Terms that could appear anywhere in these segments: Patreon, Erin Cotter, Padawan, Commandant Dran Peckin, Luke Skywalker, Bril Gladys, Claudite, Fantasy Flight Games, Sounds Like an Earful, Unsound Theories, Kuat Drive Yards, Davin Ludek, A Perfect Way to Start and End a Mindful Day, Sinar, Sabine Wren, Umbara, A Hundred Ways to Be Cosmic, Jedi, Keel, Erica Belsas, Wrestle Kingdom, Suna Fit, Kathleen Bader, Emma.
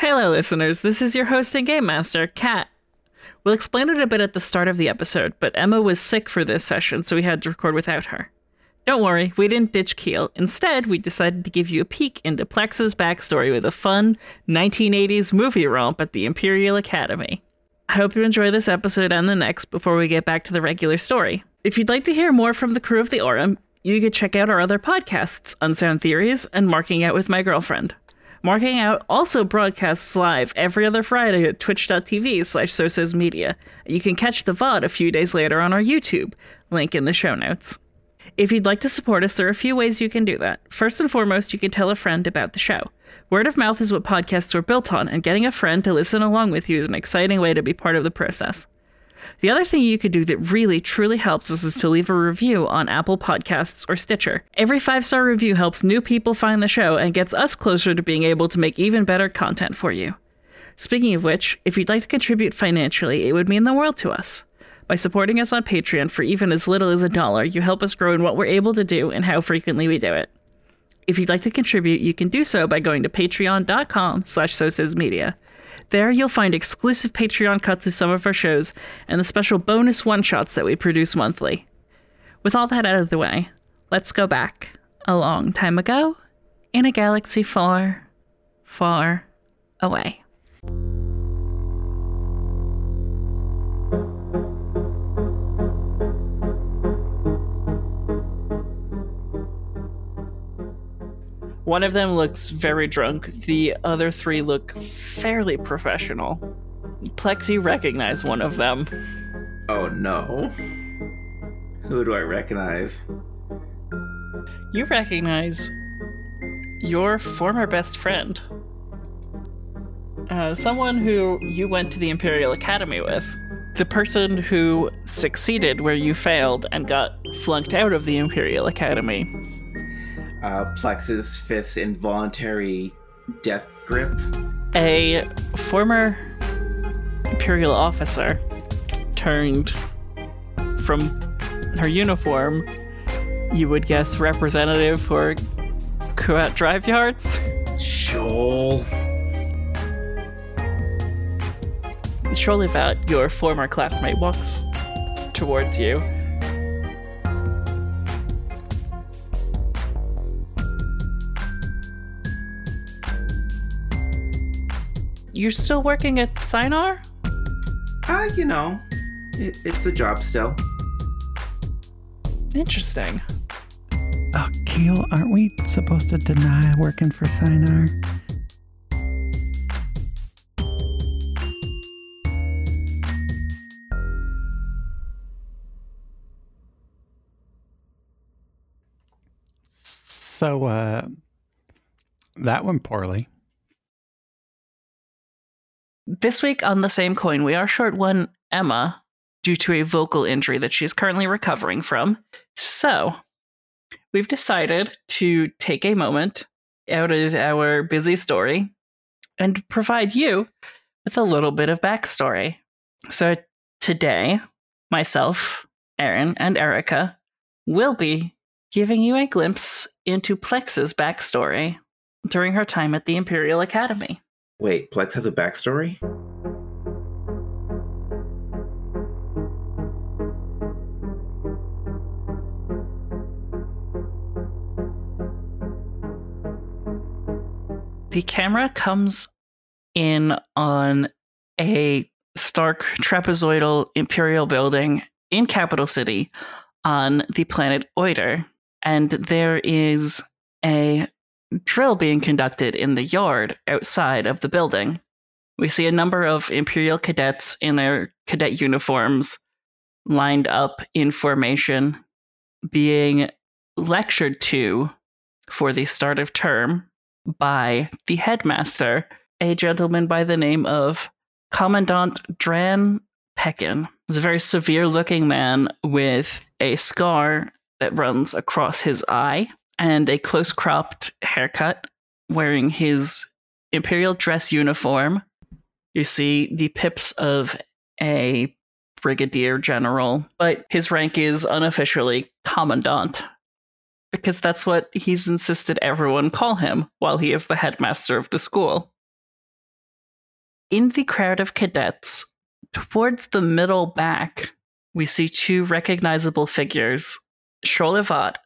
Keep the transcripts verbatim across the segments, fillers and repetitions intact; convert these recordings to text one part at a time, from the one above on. Hello, listeners. This is your host and game master, Kat. We'll explain it a bit at the start of the episode, but Emma was sick for this session, so we had to record without her. Don't worry, we didn't ditch Keel. Instead, we decided to give you a peek into Plex's backstory with a fun nineteen eighties movie romp at the Imperial Academy. I hope you enjoy this episode and the next before we get back to the regular story. If you'd like to hear more from the crew of the Aurum, you could check out our other podcasts, Unsound Theories and Marking Out with My Girlfriend. Marking Out also broadcasts live every other Friday at twitch.tv slash Sosa's Media. You can catch the V O D a few days later on our YouTube, link in the show notes. If you'd like to support us, there are a few ways you can do that. First and foremost, you can tell a friend about the show. Word of mouth is what podcasts were built on, and getting a friend to listen along with you is an exciting way to be part of the process. The other thing you could do that really, truly helps us is to leave a review on Apple Podcasts or Stitcher. Every five-star review helps new people find the show and gets us closer to being able to make even better content for you. Speaking of which, if you'd like to contribute financially, it would mean the world to us. By supporting us on Patreon for even as little as a dollar, you help us grow in what we're able to do and how frequently we do it. If you'd like to contribute, you can do so by going to patreon.com slash sourcesmedia. There, you'll find exclusive Patreon cuts of some of our shows and the special bonus one-shots that we produce monthly. With all that out of the way, let's go back a long time ago in a galaxy far, far away. One of them looks very drunk. The other three look fairly professional. Plex, you recognize one of them. Oh no. Who do I recognize? You recognize your former best friend. Uh, someone who you went to the Imperial Academy with. The person who succeeded where you failed and got flunked out of the Imperial Academy. Uh, Plex's fist's involuntary death grip. A former Imperial officer turned from her uniform, you would guess representative for Kuat Drive Yards? Shoal. Shoal Ivat, your former classmate, walks towards you. You're still working at Sinar? Uh, you know, it, it's a job still. Interesting. Oh, Keel, aren't we supposed to deny working for Sinar? So, uh, that went poorly. This week on the same coin, we are short one Emma due to a vocal injury that she's currently recovering from. So we've decided to take a moment out of our busy story and provide you with a little bit of backstory. So today, myself, Erin, and Erica will be giving you a glimpse into Plex's backstory during her time at the Imperial Academy. Wait, Plex has a backstory? The camera comes in on a stark trapezoidal imperial building in Capital City on the planet Oiter, and there is a drill being conducted in the yard outside of the building. We see a number of Imperial cadets in their cadet uniforms lined up in formation being lectured to for the start of term by the headmaster, a gentleman by the name of Commandant Dran Peckin. He's a very severe looking man with a scar that runs across his eye and a close-cropped haircut, wearing his Imperial dress uniform. You see the pips of a brigadier general, but his rank is unofficially Commandant, because that's what he's insisted everyone call him while he is the headmaster of the school. In the crowd of cadets, towards the middle back, we see two recognizable figures, Shoal Ivat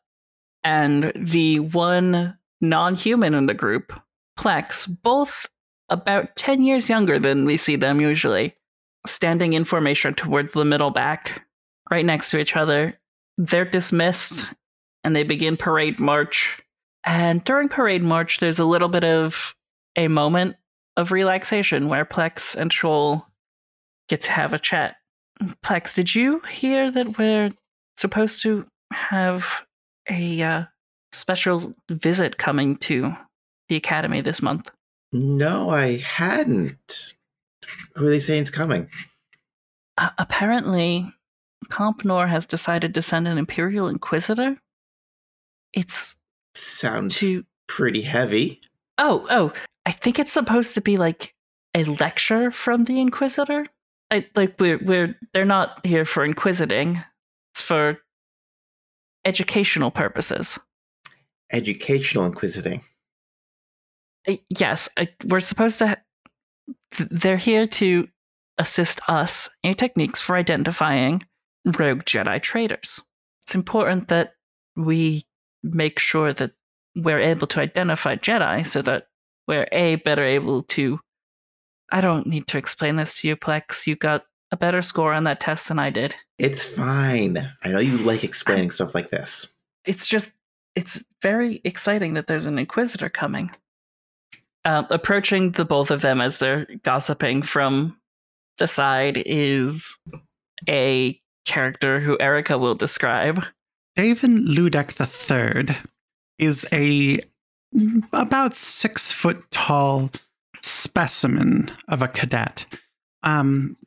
and the one non-human in the group, Plex, both about ten years younger than we see them usually, standing in formation towards the middle back, right next to each other. They're dismissed, and they begin parade march. And during parade march, there's a little bit of a moment of relaxation where Plex and Shoal get to have a chat. Plex, did you hear that we're supposed to have a uh, special visit coming to the academy this month? No, I hadn't. Who are they saying is coming? Uh, apparently, Compnor has decided to send an Imperial Inquisitor. It's sounds to... pretty heavy. Oh, oh! I think it's supposed to be like a lecture from the Inquisitor. I, like we're we're they're not here for inquisiting. It's for educational purposes. Educational inquisiting. I, yes, I, we're supposed to. Ha- they're here to assist us in techniques for identifying rogue Jedi traitors. It's important that we make sure that we're able to identify Jedi so that we're a better able to. I don't need to explain this to you, Plex. You got a better score on that test than I did. It's fine. I know you like explaining I, stuff like this. It's just, it's very exciting that there's an Inquisitor coming. Uh, approaching the both of them as they're gossiping from the side is a character who Erica will describe. Davin Ludek the third is a about six foot tall specimen of a cadet. Um,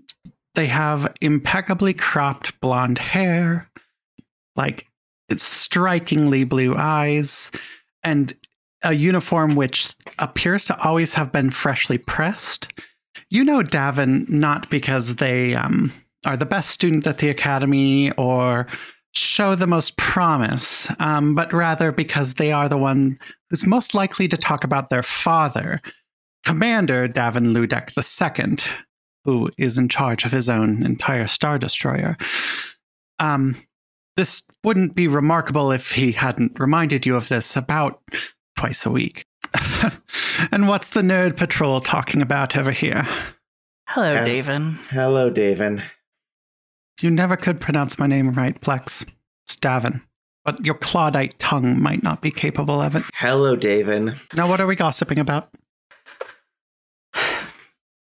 they have impeccably cropped blonde hair, like strikingly blue eyes, and a uniform which appears to always have been freshly pressed. You know Davin not because they um, are the best student at the academy or show the most promise, um, but rather because they are the one who's most likely to talk about their father, Commander Davin Ludek the second, who is in charge of his own entire Star Destroyer. Um, this wouldn't be remarkable if he hadn't reminded you of this about twice a week. And what's the Nerd Patrol talking about over here? Hello, uh, Davin. Hello, Davin. You never could pronounce my name right, Plex. It's Davin. But your Claudite tongue might not be capable of it. Hello, Davin. Now what are we gossiping about?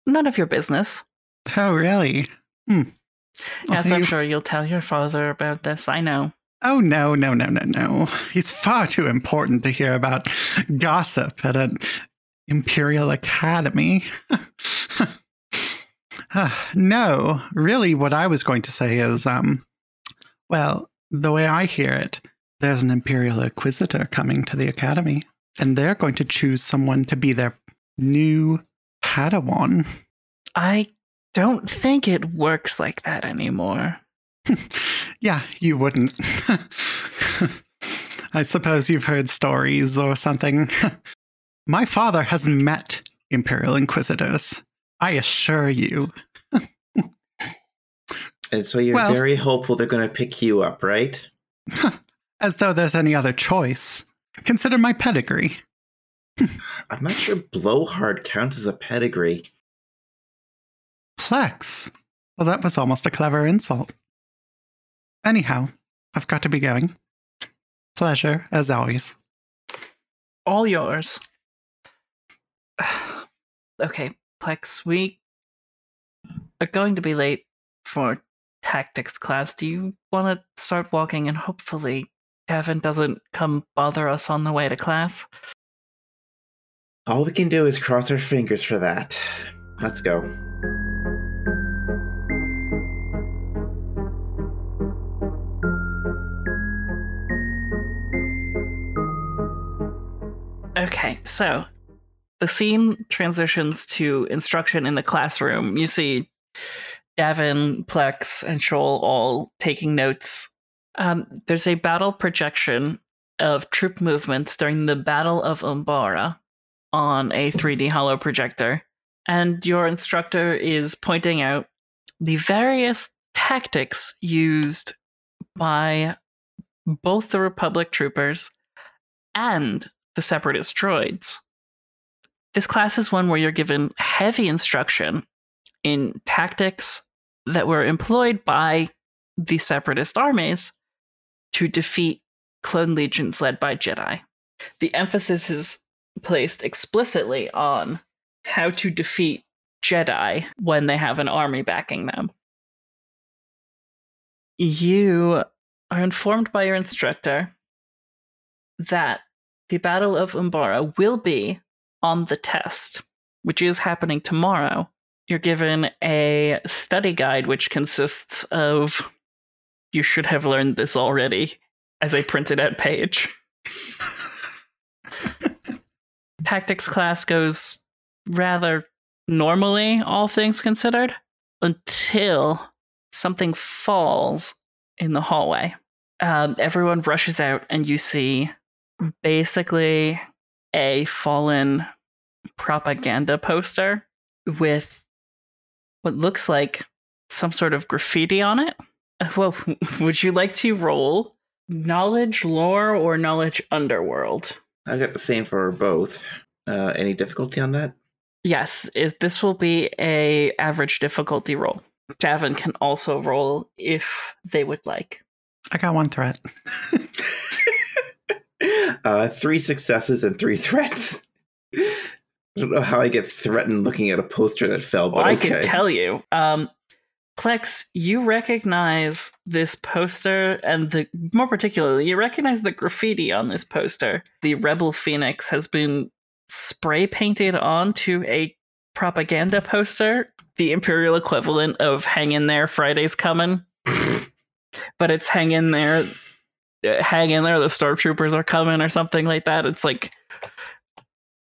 None of your business. Oh, really? Hmm. Yes, well, I'm you... sure you'll tell your father about this, I know. Oh, no, no, no, no, no. He's far too important to hear about gossip at an Imperial Academy. Uh, no, really what I was going to say is, um, well, the way I hear it, there's an Imperial Inquisitor coming to the Academy, and they're going to choose someone to be their new Padawan. I don't think it works like that anymore. Yeah, you wouldn't. I suppose you've heard stories or something. My father has met Imperial Inquisitors. I assure you. And so you're well, very hopeful they're going to pick you up, right? As though there's any other choice. Consider my pedigree. I'm not sure blowhard counts as a pedigree. Plex. Well, that was almost a clever insult. Anyhow, I've got to be going. Pleasure, as always. All yours. Okay. Plex, we are going to be late for tactics class. Do you want to start walking and hopefully Davin doesn't come bother us on the way to class? All we can do is cross our fingers for that. Let's go. Okay, so... the scene transitions to instruction in the classroom. You see Davin, Plex, and Shoal all taking notes. Um, there's a battle projection of troop movements during the Battle of Umbara on a three D holo projector. and your instructor is pointing out the various tactics used by both the Republic troopers and the Separatist droids. This class is one where you're given heavy instruction in tactics that were employed by the Separatist armies to defeat clone legions led by Jedi. The emphasis is placed explicitly on how to defeat Jedi when they have an army backing them. You are informed by your instructor that the Battle of Umbara will be on the test, which is happening tomorrow. You're given a study guide, which consists of, you should have learned this already, as a printed out page. Tactics class goes rather normally, all things considered, until something falls in the hallway. Um, everyone rushes out and you see basically a fallen propaganda poster with what looks like some sort of graffiti on it. Well, would you like to roll knowledge lore or knowledge underworld? I got the same for both. Uh, any difficulty on that? Yes, it, this will be a average difficulty roll. Davin can also roll if they would like. I got one threat. uh, three successes and three threats. I don't know how I get threatened looking at a poster that fell, but well, I okay. can tell you. Um, Plex, you recognize this poster, and the more particularly, you recognize the graffiti on this poster. The Rebel Phoenix has been spray painted onto a propaganda poster, the Imperial equivalent of "Hang in there, Friday's coming," but it's "Hang in there, hang in there, the stormtroopers are coming" or something like that. It's like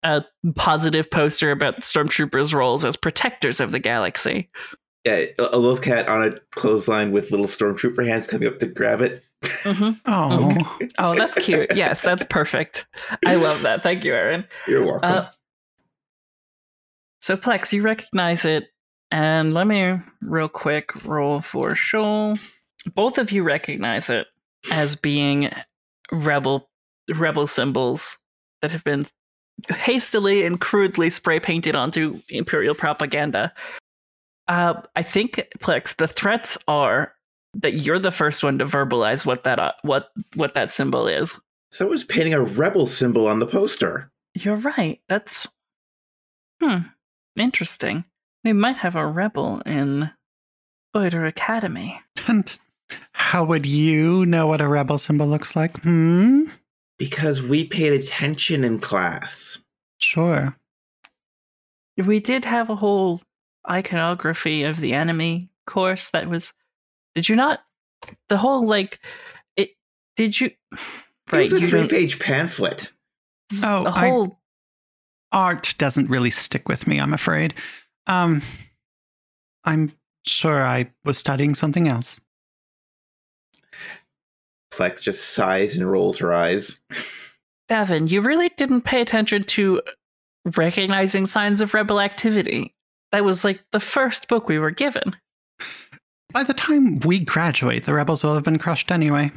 a positive poster about stormtroopers' roles as protectors of the galaxy. Yeah, a Wolfcat on a clothesline with little stormtrooper hands coming up to grab it. Mm-hmm. Oh, okay. Oh, that's cute. Yes, that's perfect. I love that. Thank you, Erin. You're welcome. Uh, so, Plex, you recognize it, and let me real quick roll for Shoal. Both of you recognize it as being rebel rebel symbols that have been hastily and crudely spray painted onto Imperial propaganda. Uh, I think, Plex, the threats are that you're the first one to verbalize what that uh, what what that symbol is. Someone's painting a rebel symbol on the poster. You're right. That's hmm interesting. We might have a rebel in Oiter Academy. And how would you know what a rebel symbol looks like? Hmm. Because we paid attention in class. Sure. We did have a whole iconography of the enemy course that was... Did you not? The whole, like... it? Did you... Right, it was a three-page pamphlet. Oh, the whole... I, art doesn't really stick with me, I'm afraid. Um, I'm sure I was studying something else. Plex just sighs and rolls her eyes. Davin, you really didn't pay attention to recognizing signs of rebel activity. That was like the first book we were given. By the time we graduate, the rebels will have been crushed anyway.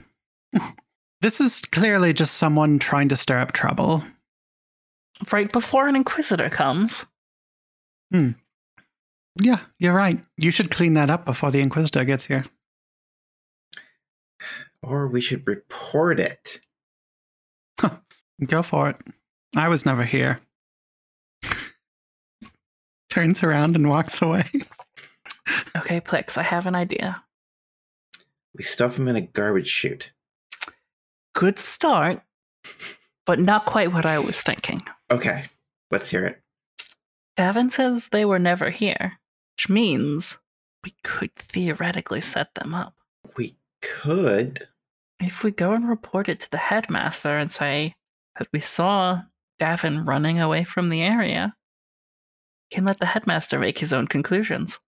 This is clearly just someone trying to stir up trouble. Right before an Inquisitor comes. Hmm. Yeah, you're right. You should clean that up before the Inquisitor gets here. Or we should report it. Huh. Go for it. I was never here. Turns around and walks away. Okay, Plex, I have an idea. We stuff him in a garbage chute. Good start, but not quite what I was thinking. Okay, let's hear it. Davin says they were never here, which means we could theoretically set them up. We could. If we go and report it to the headmaster and say that we saw Davin running away from the area, we can let the headmaster make his own conclusions.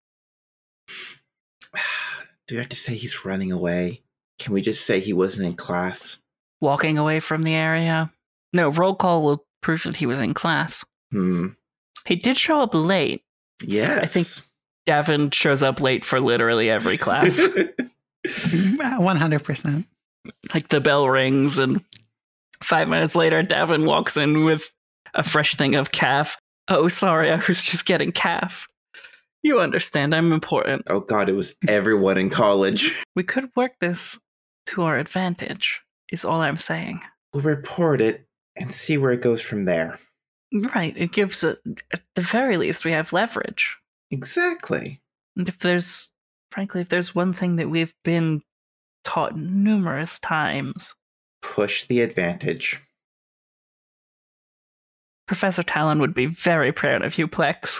Do we have to say he's running away? Can we just say he wasn't in class? Walking away from the area? No, roll call will prove that he was in class. Hmm. He did show up late. Yes. I think Davin shows up late for literally every class. one hundred percent. Like the bell rings and five minutes later, Davin walks in with a fresh thing of calf. Oh, sorry, I was just getting calf. You understand, I'm important. Oh God, it was everyone in college. We could work this to our advantage, is all I'm saying. We'll report it and see where it goes from there. Right, it gives, a, at the very least, we have leverage. Exactly. And if there's, frankly, if there's one thing that we've been taught numerous times. Push the advantage. Professor Talon would be very proud of you, Plex.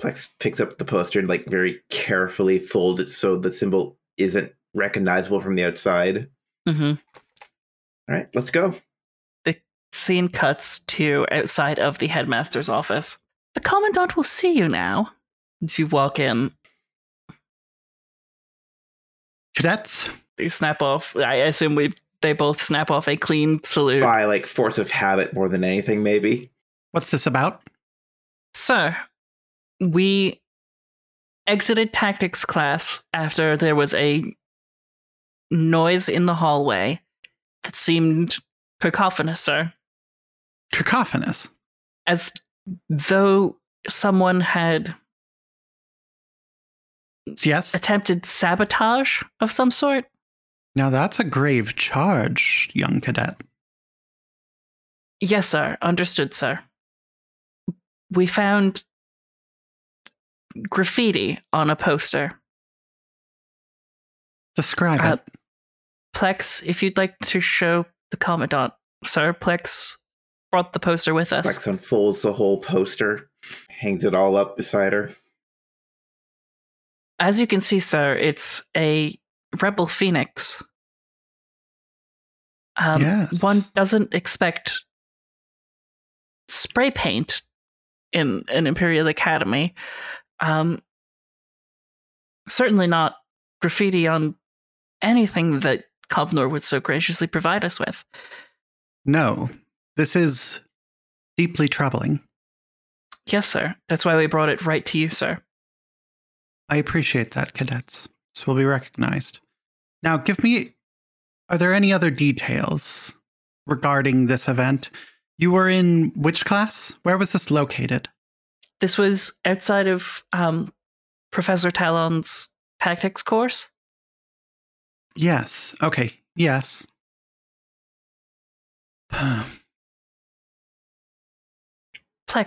Plex picks up the poster and, like, very carefully folds it so the symbol isn't recognizable from the outside. Mm-hmm. All right, let's go. The scene cuts to outside of the headmaster's office. The commandant will see you now. As you walk in. Cadets? You snap off. I assume we they both snap off a clean salute. By, like, force of habit more than anything, maybe. What's this about? Sir, we exited tactics class after there was a noise in the hallway that seemed cacophonous, sir. Cacophonous? As though someone had... Yes? Attempted sabotage of some sort? Now that's a grave charge, young cadet. Yes, sir. Understood, sir. We found graffiti on a poster. Describe uh, it. Plex, if you'd like to show the Commandant, sir, Plex brought the poster with us. Plex unfolds the whole poster, hangs it all up beside her. As you can see, sir, it's a Rebel Phoenix. Um, yes. One doesn't expect spray paint in an Imperial Academy. Um, certainly not graffiti on anything that Compnor would so graciously provide us with. No, this is deeply troubling. Yes, sir. That's why we brought it right to you, sir. I appreciate that, cadets. This will be recognized. Now, give me... Are there any other details regarding this event? You were in which class? Where was this located? This was outside of um, Professor Talon's tactics course. Yes. Okay. Yes. Plex,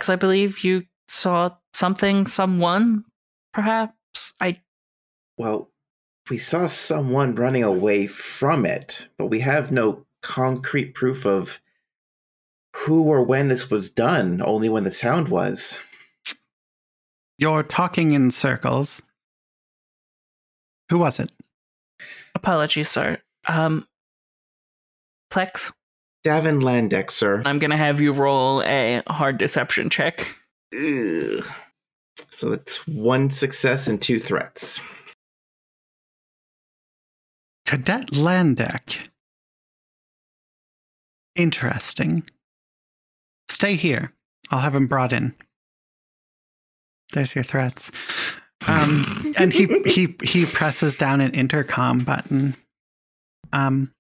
I believe you saw something, someone, perhaps? I... Well, we saw someone running away from it, but we have no concrete proof of who or when this was done, only when the sound was. You're talking in circles. Who was it? Apologies, sir. Um, Plex? Davin Lundeck, sir. I'm going to have you roll a hard deception check. Ugh. So that's one success and two threats. Cadet Lundeck. Interesting. Stay here. I'll have him brought in. There's your threats. Um, and he, he he presses down an intercom button. Um,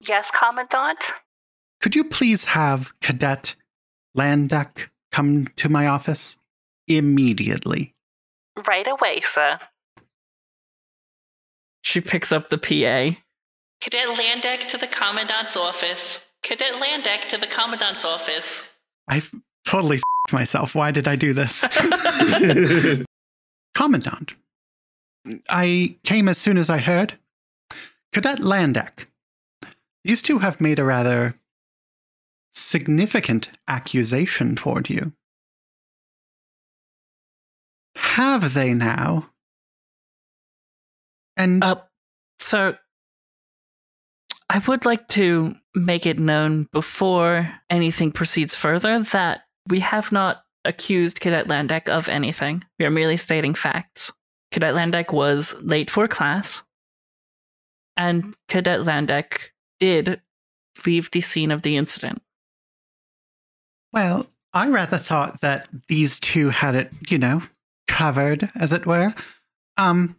yes, Commandant? Could you please have Cadet Lundeck come to my office immediately? Right away, sir. She picks up the P A. Cadet Lundeck to the Commandant's office. Cadet Lundeck to the Commandant's office. I totally f***ed myself. Why did I do this? Commandant, I came as soon as I heard. Cadet Lundeck, these two have made a rather significant accusation toward you. Have they now? And uh, so I would like to make it known before anything proceeds further that we have not accused Cadet Lundeck of anything. We are merely stating facts. Cadet Lundeck was late for class, and Cadet Lundeck did leave the scene of the incident. Well, I rather thought that these two had it, you know, covered, as it were. Um,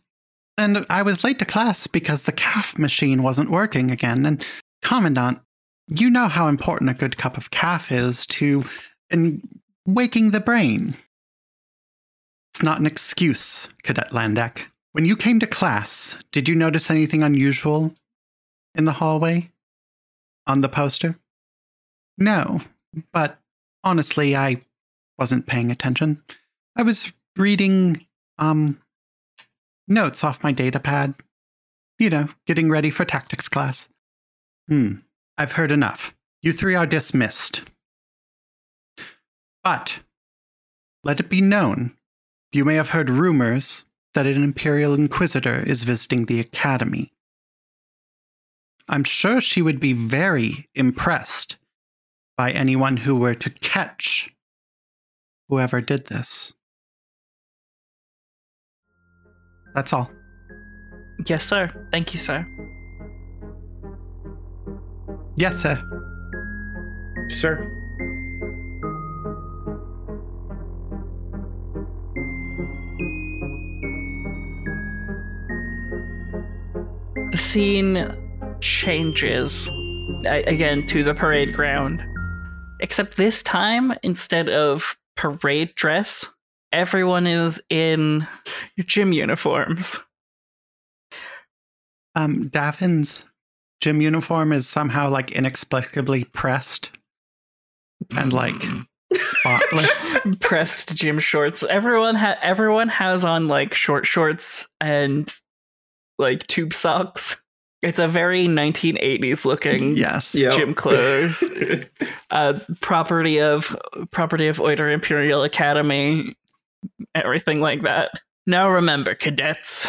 and I was late to class because the calf machine wasn't working again. And Commandant, you know how important a good cup of calf is to in waking the brain. It's not an excuse, Cadet Lundeck. When you came to class, did you notice anything unusual in the hallway? On the poster? No, but honestly, I wasn't paying attention. I was reading um, notes off my data pad. You know, getting ready for tactics class. Hmm, I've heard enough. You three are dismissed. But, let it be known, you may have heard rumors that an Imperial Inquisitor is visiting the Academy. I'm sure she would be very impressed by anyone who were to catch whoever did this. That's all. Yes, sir. Thank you, sir. Yes, sir. Sir. The scene changes again to the parade ground. Except this time, instead of parade dress, everyone is in gym uniforms. Um, Davin's gym uniform is somehow like inexplicably pressed and like spotless. Pressed gym shorts. Everyone ha- everyone has on like short shorts and like tube socks. It's a very nineteen eighties looking yes. yep. gym clothes. uh, property of property of Oiter Imperial Academy, everything like that. Now remember, cadets,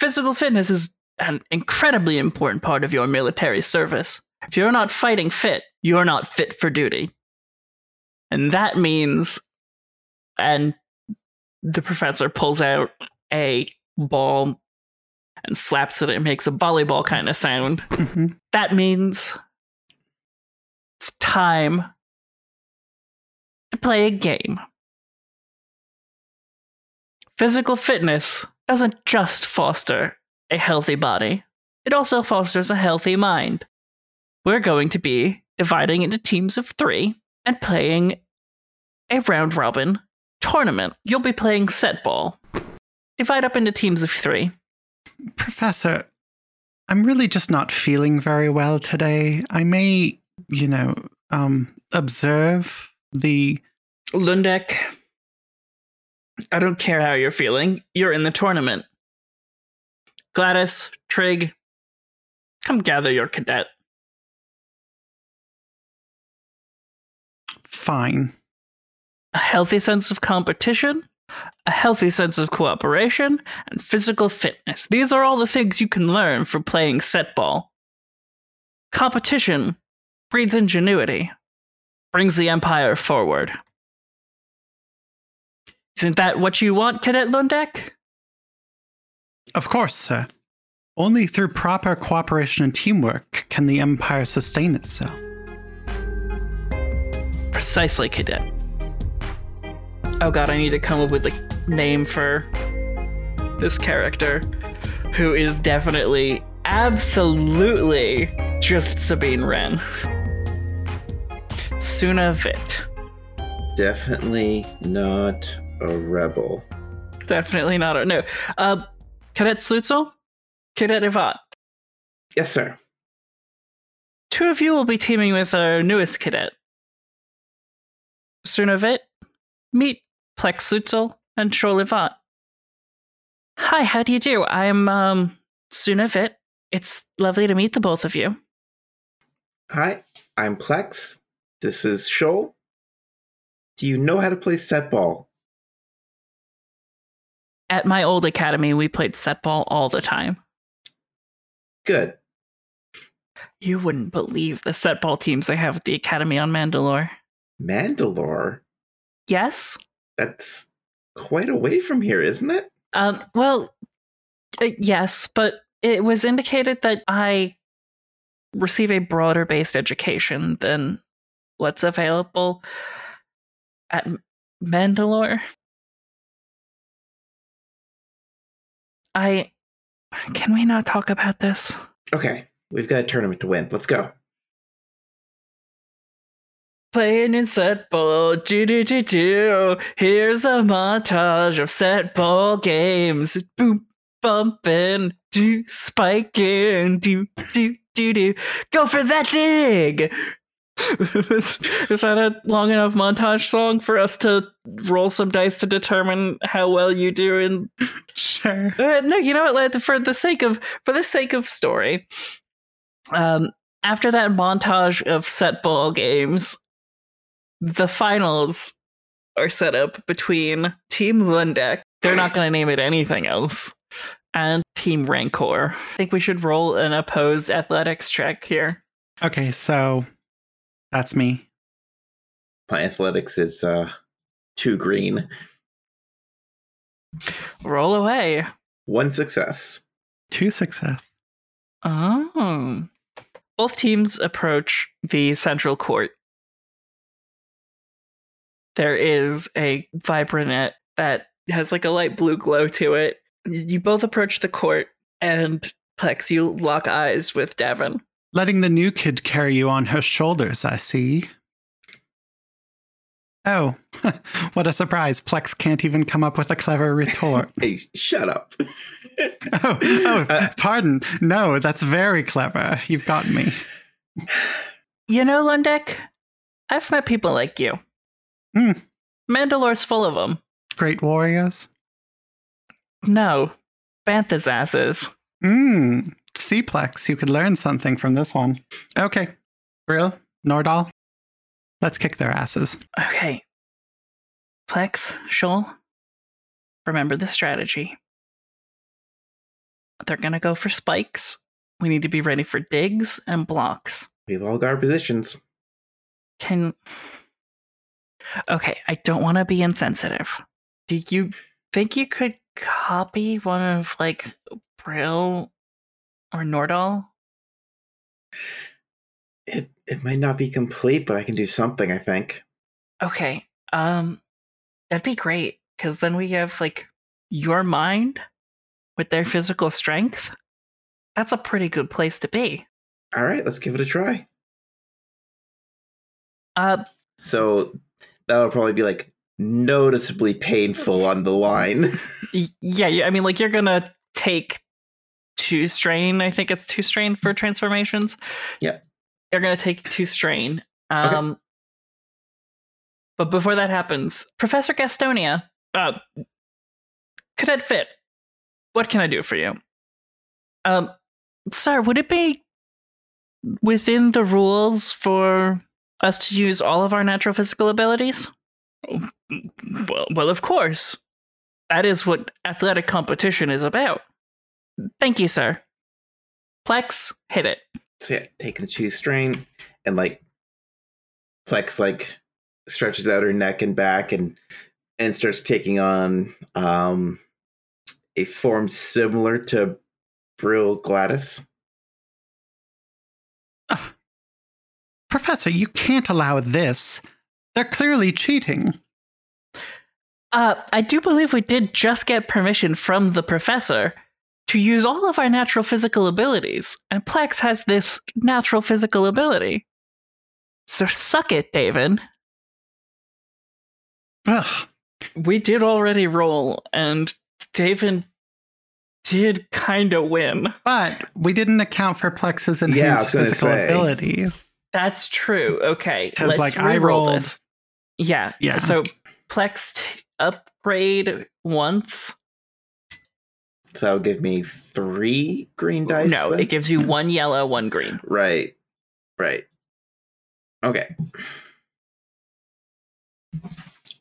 physical fitness is an incredibly important part of your military service. If you're not fighting fit, you're not fit for duty. And that means, and the professor pulls out a ball and slaps it, it makes a volleyball kind of sound. Mm-hmm. That means it's time to play a game. Physical fitness doesn't just foster a healthy body, it also fosters a healthy mind. We're going to be dividing into teams of three and playing a round robin tournament. You'll be playing set ball. Divide up into teams of three. Professor, I'm really just not feeling very well today. I may, you know, um, observe the... Lundeck, I don't care how you're feeling. You're in the tournament. Gladys, Trig, come gather your cadet. Fine. A healthy sense of competition, a healthy sense of cooperation, and physical fitness. These are all the things you can learn from playing set ball. Competition breeds ingenuity, brings the Empire forward. Isn't that what you want, Cadet Lundeck? Of course, sir. Only through proper cooperation and teamwork can the Empire sustain itself. Precisely, Cadet. Oh god, I need to come up with a name for this character, who is definitely, absolutely just Sabine Wren. Suna Fit. Definitely not a rebel. Definitely not a... No. Uh, Cadet Slutzel? Cadet Ivat? Yes, sir. Two of you will be teaming with our newest cadet. Suna Fit, meet Plex Slutzel and Shoal Ivat. Hi, how do you do? I'm um, Suna Fit. It's lovely to meet the both of you. Hi, I'm Plex. This is Shoal. Do you know how to play set ball? At my old academy, we played set ball all the time. Good. You wouldn't believe the set ball teams they have at the academy on Mandalore. Mandalore? Yes. That's quite away from here, isn't it? Um, well, uh, yes, but it was indicated that I receive a broader-based education than what's available at Mandalore. I... Can we not talk about this? Okay. We've got a tournament to win. Let's go. Playing in set ball, do do do do. Here's a montage of set ball games. Boom, bumping, do spiking, do do do do. Go for that dig. is, is that a long enough montage song for us to roll some dice to determine how well you do? In sure. Uh, no, you know what? Like, for the sake of for the sake of story, um, after that montage of set ball games, the finals are set up between Team Lundeck. They're not going to name it anything else. And Team Rancor. I think we should roll an opposed athletics check here. Okay, so that's me. My athletics is uh, two green. Roll away. One success. Two success. Oh. Both teams approach the central court. There is a vibrant that has like a light blue glow to it. You both approach the court, and Plex, you lock eyes with Davin. Letting the new kid carry you on her shoulders, I see. Oh, what a surprise. Plex can't even come up with a clever retort. Hey, shut up. oh, oh uh, pardon. No, that's very clever. You've got me. You know, Lundeck, I've met people like you. Mm. Mandalore's full of them. Great warriors? No. Bantha's asses. Mmm. See, Plex, you could learn something from this one. Okay. Bril, Nordahl, let's kick their asses. Okay. Plex, Shoal, remember the strategy. They're going to go for spikes. We need to be ready for digs and blocks. We've all got our positions. Can... Okay, I don't want to be insensitive. Do you think you could copy one of, like, Bril or Nordahl? It it might not be complete, but I can do something, I think. Okay. Um, that'd be great, because then we have, like, your mind with their physical strength. That's a pretty good place to be. All right, let's give it a try. Uh, so that'll probably be, like, noticeably painful on the line. Yeah, I mean, like, you're gonna take two strain. I think it's two strain for transformations. Yeah, you're gonna take two strain. Um, okay. But before that happens, Professor Gastonia, uh, Cadet Fit, what can I do for you? Um, sir, would it be within the rules for us to use all of our natural physical abilities? Well, well, of course. That is what athletic competition is about. Thank you, sir. Plex, hit it. So yeah, taking the two strain, and like Plex like stretches out her neck and back, and and starts taking on um, a form similar to Bril Gladys. Uh, Professor, you can't allow this. They're clearly cheating. Uh, I do believe we did just get permission from the professor to use all of our natural physical abilities, and Plex has this natural physical ability. So suck it, Davin. Ugh. We did already roll, and Davin did kind of win. But we didn't account for Plex's enhanced yeah, I was gonna physical say. abilities. That's true. Okay, let's like I rolled. This. Yeah. Yeah. So Plex t- upgrade once. So that would give me three green dice. No, then? It gives you one yellow, one green. Right. Right. Okay.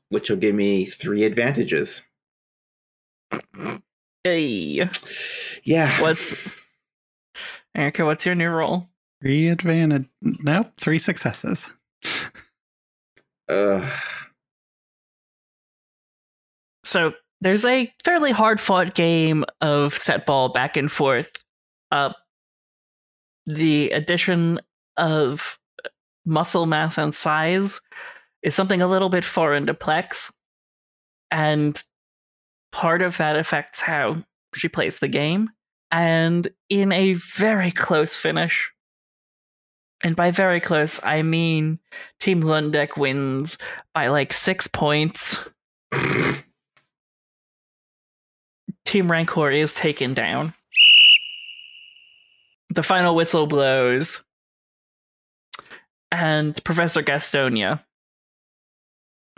Which will give me three advantages. Hey. Yeah. What's Erica? What's your new roll? Three advantage. Nope, three successes. uh. So there's a fairly hard-fought game of set ball back and forth. Uh, the addition of muscle mass and size is something a little bit foreign to Plex, and part of that affects how she plays the game. And in a very close finish, and by very close, I mean Team Lundeck wins by like six points. Team Rancor is taken down. The final whistle blows, and Professor Gastonia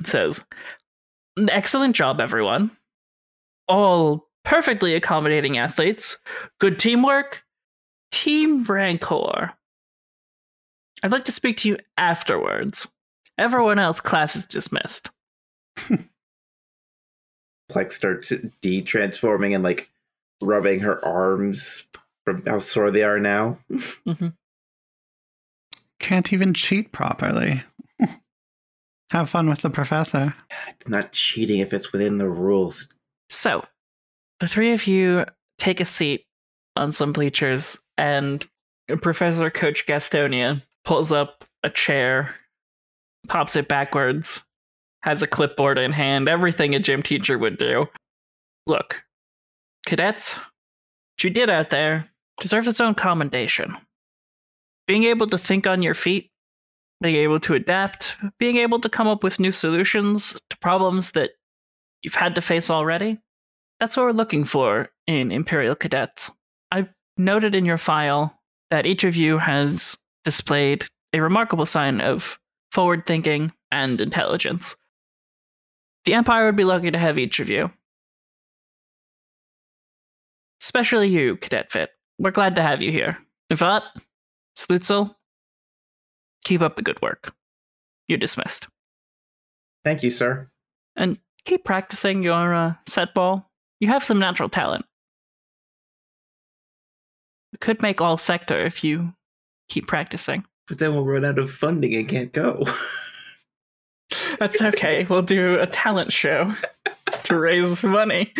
says, "Excellent job, everyone. All perfectly accommodating athletes. Good teamwork. Team Rancor, I'd like to speak to you afterwards. Everyone else, class is dismissed." Plex starts de-transforming and, like, rubbing her arms from how sore they are now. Mm-hmm. Can't even cheat properly. Have fun with the professor. It's not cheating if it's within the rules. So, the three of you take a seat on some bleachers, and Professor Coach Gastonia pulls up a chair, pops it backwards, has a clipboard in hand, everything a gym teacher would do. "Look, cadets, what you did out there deserves its own commendation. Being able to think on your feet, being able to adapt, being able to come up with new solutions to problems that you've had to face already, that's what we're looking for in Imperial cadets. I've noted in your file that each of you has displayed a remarkable sign of forward thinking and intelligence. The Empire would be lucky to have each of you. Especially you, Cadet Fit. We're glad to have you here. Ivat, Slutzel, keep up the good work. You're dismissed." "Thank you, sir. And keep practicing your uh, set ball. You have some natural talent. It could make all sector if you keep practicing." "But then we'll run out of funding and can't go." "That's okay. We'll do a talent show to raise money.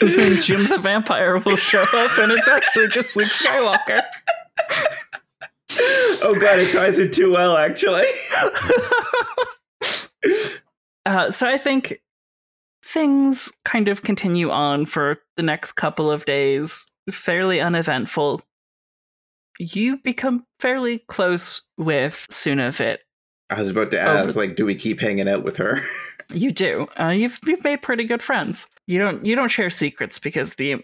Jim the Vampire will show up, and it's actually just Luke Skywalker." Oh god, it ties her too well, actually. uh, so I think things kind of continue on for the next couple of days, fairly uneventful. You become fairly close with Suna Fit. I was about to ask, Over- like, do we keep hanging out with her? You do. Uh, you've you've made pretty good friends. You don't you don't share secrets, because the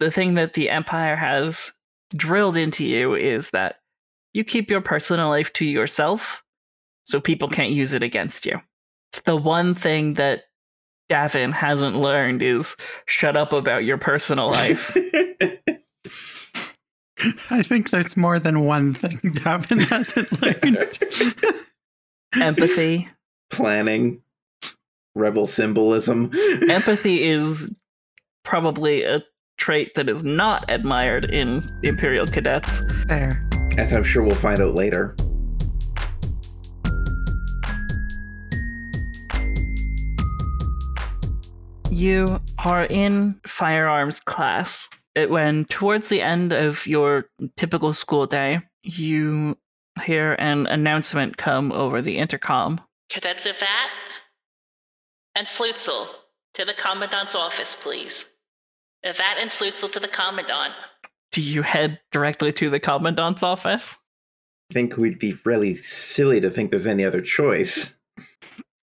the thing that the Empire has drilled into you is that you keep your personal life to yourself, so people can't use it against you. It's the one thing that Davin hasn't learned, is shut up about your personal life. I think there's more than one thing Davin hasn't learned. Empathy. Planning. Rebel symbolism. Empathy is probably a trait that is not admired in Imperial cadets. Fair. As I'm sure we'll find out later. You are in firearms class. It, when towards the end of your typical school day, you hear an announcement come over the intercom. "Cadets Ivat and Slutzel, to the Commandant's office, please. Ivat and Slutzel to the Commandant." Do you head directly to the Commandant's office? I think we'd be really silly to think there's any other choice.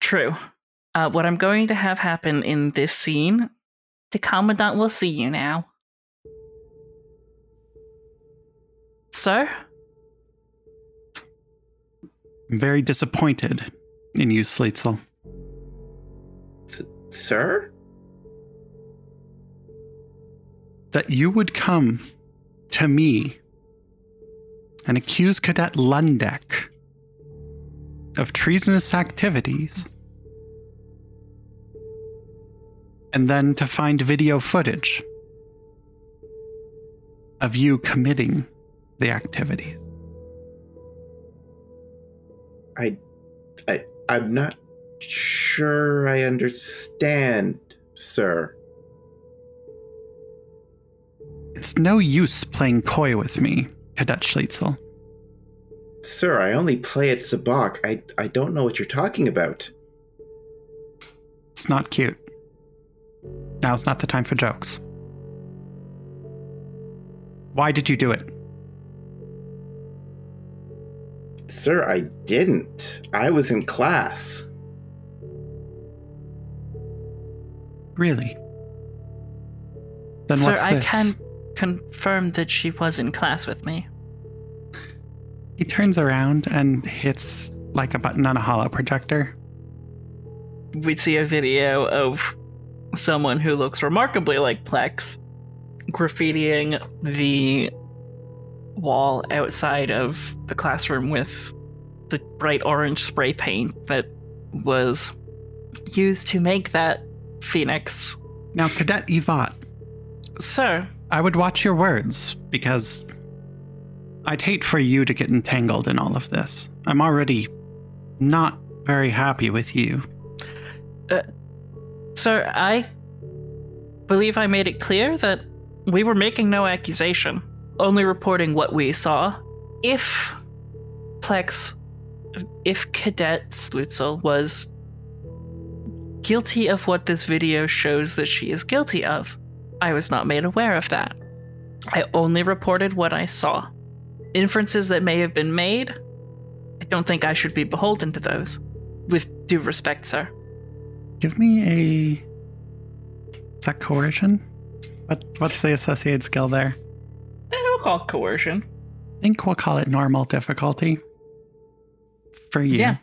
True. Uh, what I'm going to have happen in this scene, the Commandant will see you now. "Sir?" "I'm very disappointed in you, Slutzel." S- sir? "That you would come to me and accuse Cadet Lundeck of treasonous activities, and then to find video footage of you committing the activities." I, I, I'm not sure I understand, sir. "It's no use playing coy with me, Cadet Slutzel." "Sir, I only play at Sabacc. I, I don't know what you're talking about." It's not cute. Now's not the time for jokes. Why did you do it? Sir, I didn't. I was in class. Really? Then Sir, what's this? I can confirm that she was in class with me. He turns around and hits like a button on a holo projector. We see a video of someone who looks remarkably like Plex graffitiing the wall outside of the classroom with the bright orange spray paint that was used to make that Phoenix. Now, Cadet Ivat. Sir. I would watch your words, because I'd hate for you to get entangled in all of this. I'm already not very happy with you. Uh, sir, I believe I made it clear that we were making no accusation, only reporting what we saw. If Plex, if Cadet Slutzel was guilty of what this video shows that she is guilty of, I was not made aware of that. I only reported what I saw. Inferences that may have been made, I don't think I should be beholden to those. With due respect, sir. Give me a... Is that coercion? What, what's the associated skill there? We'll call it coercion. I think we'll call it normal difficulty. For you. Yeah.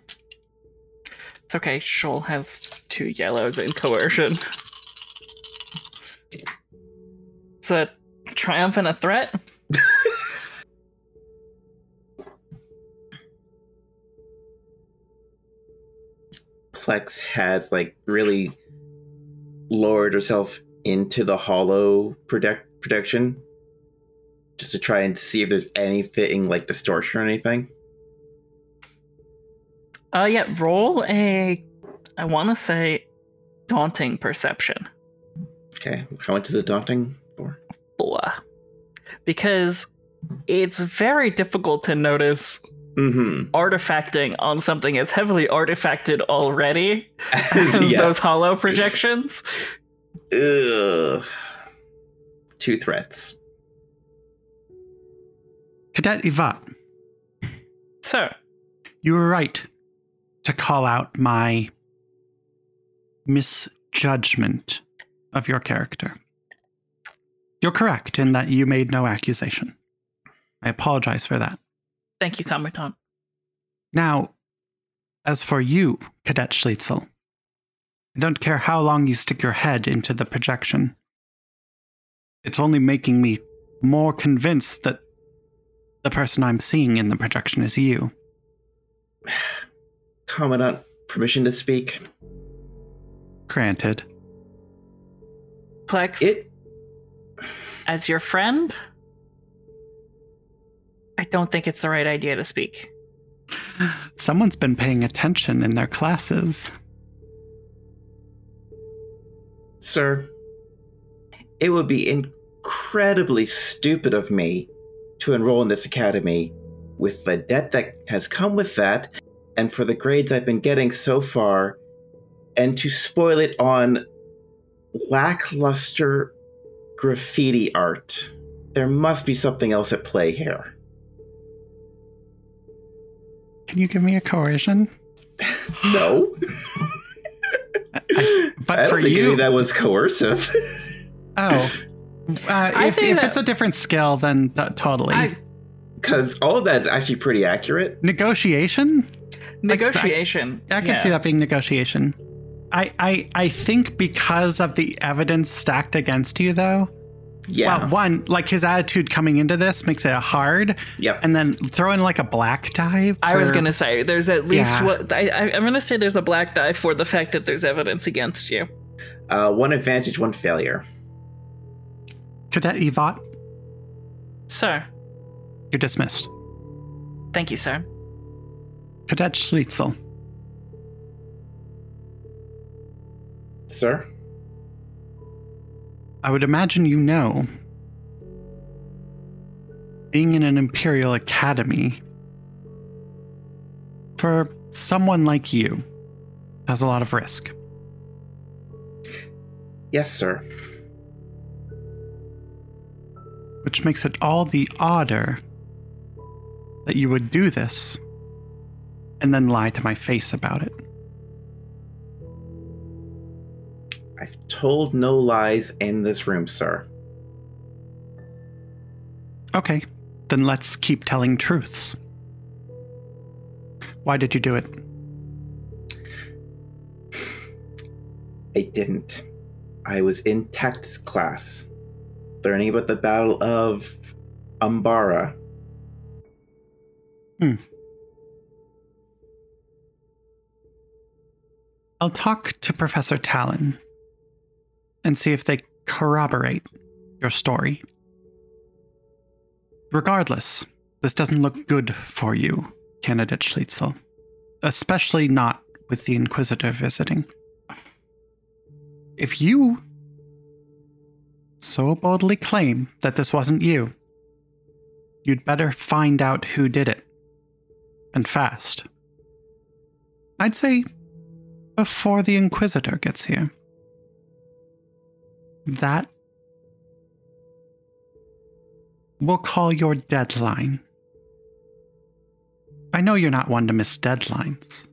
It's okay. Shoal has two yellows in coercion. It's a triumph and a threat. Plex has, like, really lowered herself into the hollow project- projection just to try and see if there's any fitting, like, distortion or anything. Uh, yeah, roll a, I want to say, daunting perception. Okay, how much is it daunting for? Four. Because it's very difficult to notice mm-hmm. artifacting on something as heavily artifacted already as yeah. those hollow projections. Ugh. Two threats. Cadet Ivat. Sir. You were right to call out my misjudgment of your character. You're correct in that you made no accusation. I apologize for that. Thank you, Commandant. Now, as for you, Cadet Schlitzel, I don't care how long you stick your head into the projection. It's only making me more convinced that the person I'm seeing in the projection is you. Commandant, permission to speak? Granted. Plex, it... as your friend, I don't think it's the right idea to speak. Someone's been paying attention in their classes. Sir, it would be incredibly stupid of me to enroll in this academy with the debt that has come with that and for the grades I've been getting so far, and to spoil it on lackluster graffiti art. There must be something else at play here. Can you give me a coercion? No. I, I, but I don't for think you, any that was coercive. Oh, uh, if, if that, it's a different skill, then th- totally. Because all of that's actually pretty accurate. Negotiation. Negotiation. Like, I, I can yeah. see that being negotiation. I, I, I think because of the evidence stacked against you, though. Yeah. Well, one, like his attitude coming into this makes it hard. Yep. And then throw in like a black die. For, I was going to say there's at least yeah. what I, I, I'm going to say there's a black die for the fact that there's evidence against you. Uh, one advantage, one failure. Cadet Ivat. Sir. You're dismissed. Thank you, sir. Cadet Schlitzel. Sir? I would imagine you know, being in an Imperial Academy, for someone like you, has a lot of risk. Yes, sir. Which makes it all the odder that you would do this and then lie to my face about it. I've told no lies in this room, sir. Okay, then let's keep telling truths. Why did you do it? I didn't. I was in tactics class, learning about the Battle of Umbara. Hmm. I'll talk to Professor Talon and see if they corroborate your story. Regardless, this doesn't look good for you, Candidate Schlitzel, especially not with the Inquisitor visiting. If you so boldly claim that this wasn't you, you'd better find out who did it. And fast. I'd say before the Inquisitor gets here. That we'll call your deadline. I know you're not one to miss deadlines,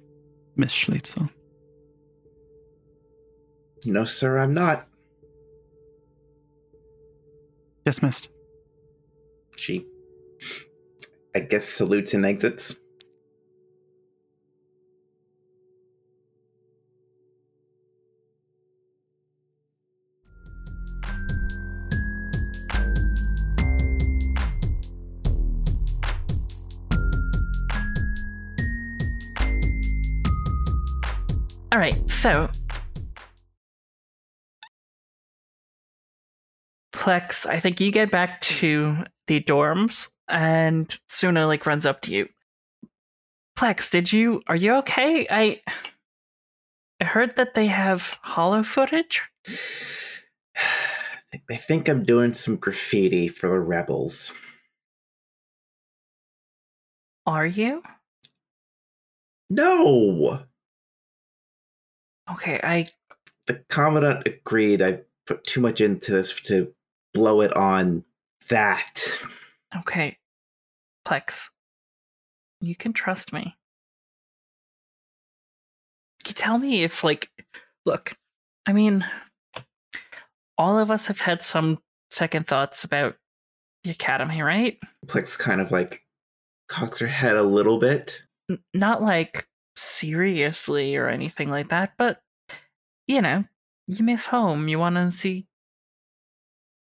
Miss Schlitzel. No, sir, I'm not. Dismissed. She, I guess, salutes and exits. All right, so... Plex, I think you get back to the dorms and Suna like runs up to you. Plex, did you are you okay? I I heard that they have hollow footage. They think I'm doing some graffiti for the rebels. Are you? No. Okay, I the Commandant agreed I put too much into this to blow it on that. Okay. Plex, you can trust me. You tell me if, like, look, I mean, all of us have had some second thoughts about the academy, right? Plex kind of, like, cocks her head a little bit. N- not, like, seriously or anything like that, but, you know, you miss home. You want to see...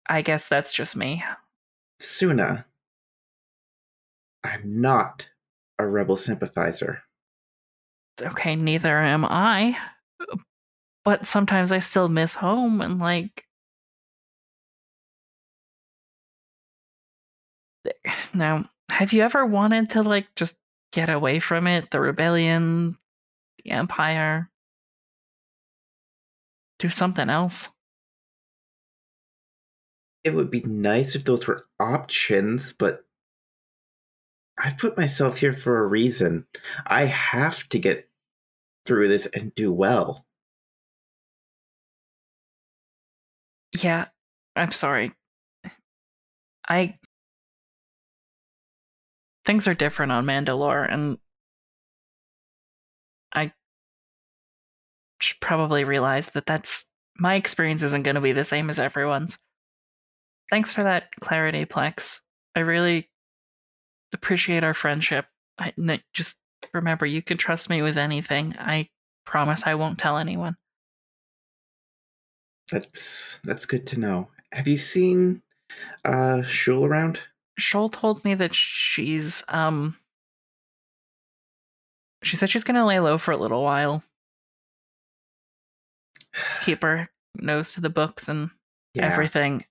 I guess that's just me. Suna, I'm not a rebel sympathizer. Okay, neither am I. But sometimes I still miss home and, like... Now, have you ever wanted to, like, just get away from it? The rebellion, the empire... Do something else. It would be nice if those were options, but I've put myself here for a reason. I have to get through this and do well. Yeah, I'm sorry. I... Things are different on Mandalore, and I... should probably realize that that's my experience isn't going to be the same as everyone's. Thanks for that clarity, Plex. I really appreciate our friendship. I, just remember, you can trust me with anything. I promise I won't tell anyone. That's that's good to know. Have you seen uh, Shoal around? Shoal told me that she's um she said she's going to lay low for a little while. Keep her nose to the books and yeah. Everything.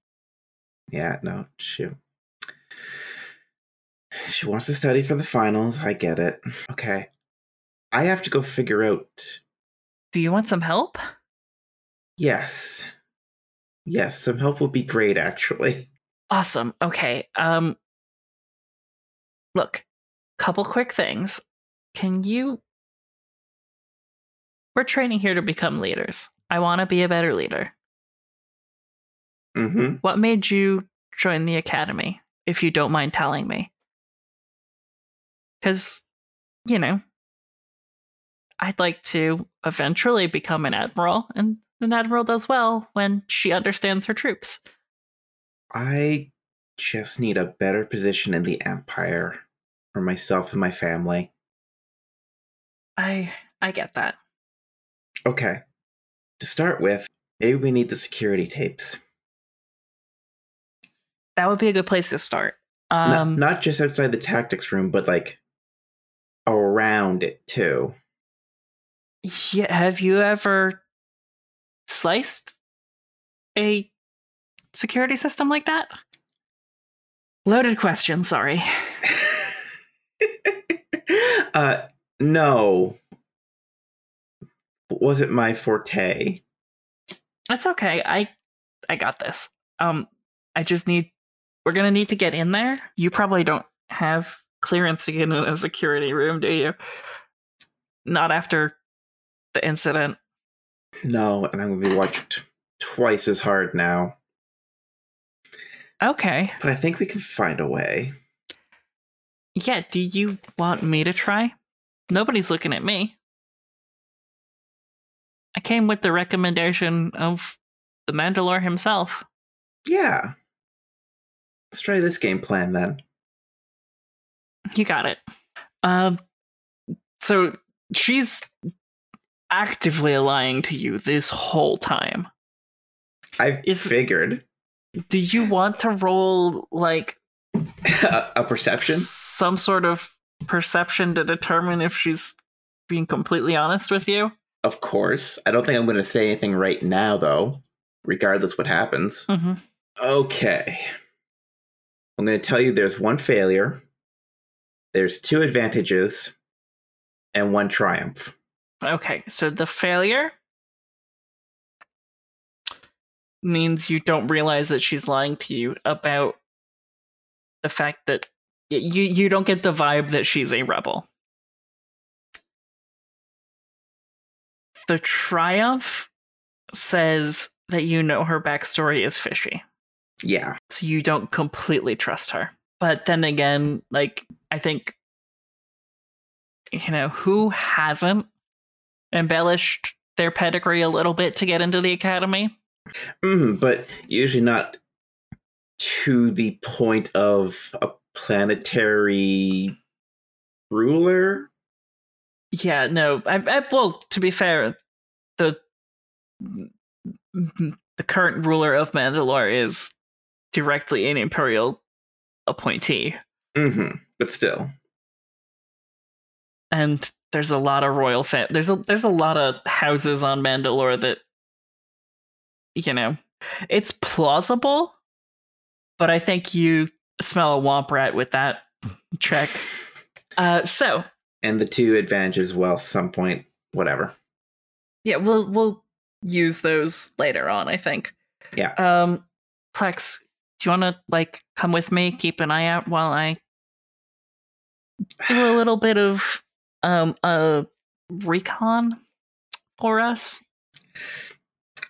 Yeah, no, she she wants to study for the finals. I get it. Okay, I have to go figure out. Do you want some help? Yes, yes, some help would be great, actually. Awesome. Okay. Um, look, couple quick things. Can you? We're training here to become leaders. I want to be a better leader. Mm-hmm. What made you join the academy, if you don't mind telling me? Because, you know, I'd like to eventually become an admiral, and an admiral does well when she understands her troops. I just need a better position in the Empire for myself and my family. I I get that. Okay. To start with, maybe we need the security tapes. That would be a good place to start. Um, not, not just outside the tactics room, but like around it too. Yeah, have you ever sliced a security system like that? Loaded question, sorry. uh, no. Wasn't my forte. That's okay. I I got this. Um, I just need... We're going to need to get in there. You probably don't have clearance to get in a security room, do you? Not after the incident. No, and I'm going to be watched twice as hard now. Okay. But I think we can find a way. Yeah, do you want me to try? Nobody's looking at me. I came with the recommendation of the Mandalore himself. Yeah. Let's try this game plan then. You got it. Um, so she's actively lying to you this whole time. I've Is, figured. Do you want to roll like a perception? Some sort of perception to determine if she's being completely honest with you? Of course. I don't think I'm going to say anything right now, though, regardless what happens. Mm-hmm. Okay. I'm going to tell you there's one failure, there's two advantages, and one triumph. Okay, so the failure means you don't realize that she's lying to you about the fact that you, you don't get the vibe that she's a rebel. The triumph says that you know her backstory is fishy. Yeah. So you don't completely trust her. But then again, like, I think, you know, who hasn't embellished their pedigree a little bit to get into the academy? Mm, but usually not to the point of a planetary ruler. Yeah, no. I, I, well, to be fair, the the current ruler of Mandalore is directly an Imperial appointee. Mm-hmm. But still, and there's a lot of royal fam- there's a there's a lot of houses on Mandalore that, you know, it's plausible, but I think you smell a womp rat with that check. Uh, so. And the two advantages, well, some point, whatever. Yeah, we'll we'll use those later on, I think. Yeah. Um, Plex, do you want to, like, come with me? Keep an eye out while I do a little bit of um a recon for us?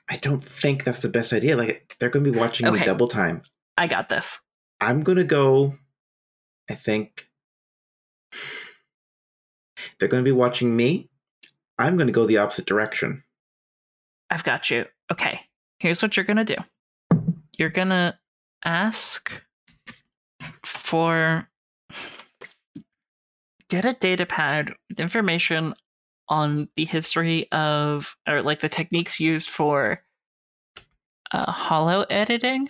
I don't think that's the best idea. Like, they're going to be watching okay. me double time. I got this. I'm going to go, I think... They're going to be watching me. I'm going to go the opposite direction. I've got you. Okay. Here's what you're going to do. You're going to ask for... Get a data pad with information on the history of... Or like the techniques used for uh, holo editing.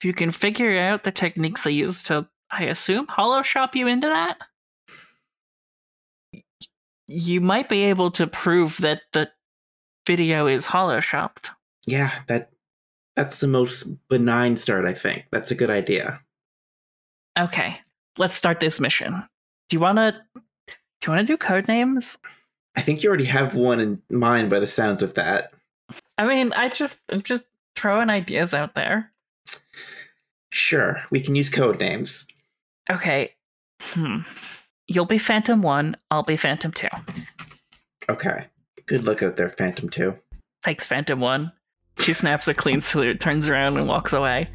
If you can figure out the techniques they use to, I assume, holo shop you into that? You might be able to prove that the video is holoshopped. Yeah, that that's the most benign start, I think. That's a good idea. Okay, let's start this mission. Do you want to do you want to do code names? I think you already have one in mind by the sounds of that. I mean, I just I'm just throwing ideas out there. Sure, we can use code names. Okay. Hmm. You'll be Phantom one, I'll be Phantom two. Okay. Good luck out there, Phantom two. Thanks, Phantom one. She snaps a clean salute, turns around, and walks away.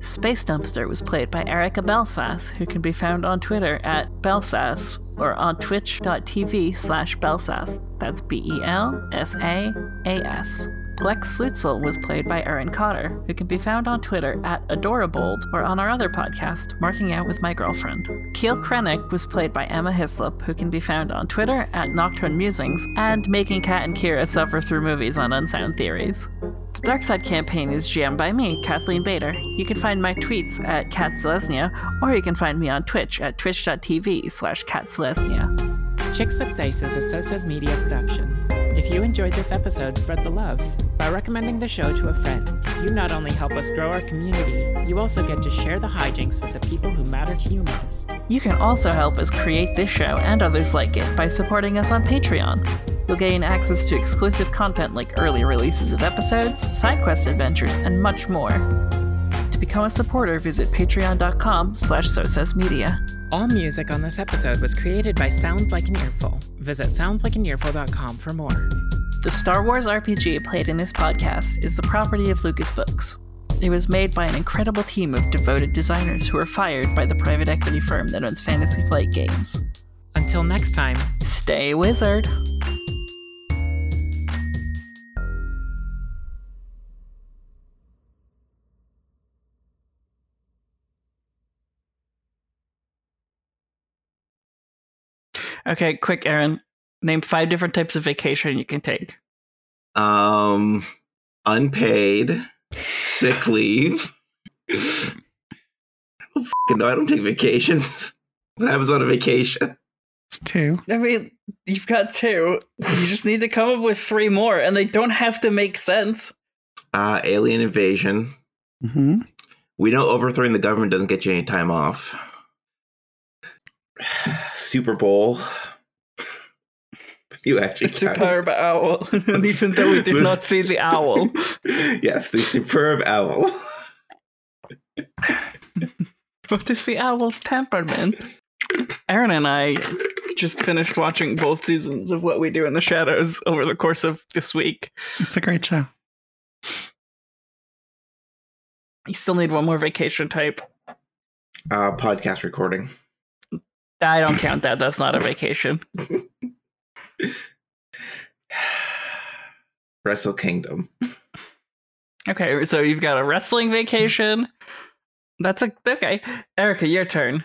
Space Dumpster was played by Erica Belsas, who can be found on Twitter at Belsas or on twitch.tv slash Belsas. That's B E L S A A S. Plex Slutzel was played by Erin Cotter, who can be found on Twitter at Adorabold or on our other podcast, Marking Out with My Girlfriend. Keel Krennic was played by Emma Hislop, who can be found on Twitter at Nocturne Musings and making Kat and Kira suffer through movies on Unsound Theories. The Dark Side campaign is jammed by me, Kathleen Bader. You can find my tweets at Kat Selesnya, or you can find me on Twitch at twitch.tv slash Kat Selesnya. Chicks with Dice is a Sosa's Media production. If you enjoyed this episode, spread the love. By recommending the show to a friend, you not only help us grow our community, you also get to share the hijinks with the people who matter to you most. You can also help us create this show and others like it by supporting us on Patreon. You'll gain access to exclusive content like early releases of episodes, side quest adventures, and much more. To become a supporter, visit patreon.com slash sourcesmedia. All music on this episode was created by Sounds Like an Earful. Visit sounds like an earful dot com for more. The Star Wars R P G played in this podcast is the property of Lucas Books. It was made by an incredible team of devoted designers who were fired by the private equity firm that owns Fantasy Flight Games. Until next time, stay wizard! Okay, quick, Erin. Name five different types of vacation you can take. Um, unpaid, sick leave. I don't fucking know. I don't take vacations. What happens on a vacation? It's two. I mean, you've got two. You just need to come up with three more, and they don't have to make sense. Uh, alien invasion. Mm-hmm. We know overthrowing the government doesn't get you any time off. Super Bowl. You actually superb it. Owl. Even though we did not see the owl. Yes, the superb owl. What is the owl's temperament? Erin and I just finished watching both seasons of What We Do in the Shadows over the course of this week. It's a great show. You still need one more vacation type. Uh, podcast recording. I don't count that. That's not a vacation. Wrestle Kingdom. Okay, so you've got a wrestling vacation. That's a, okay. Erica, your turn.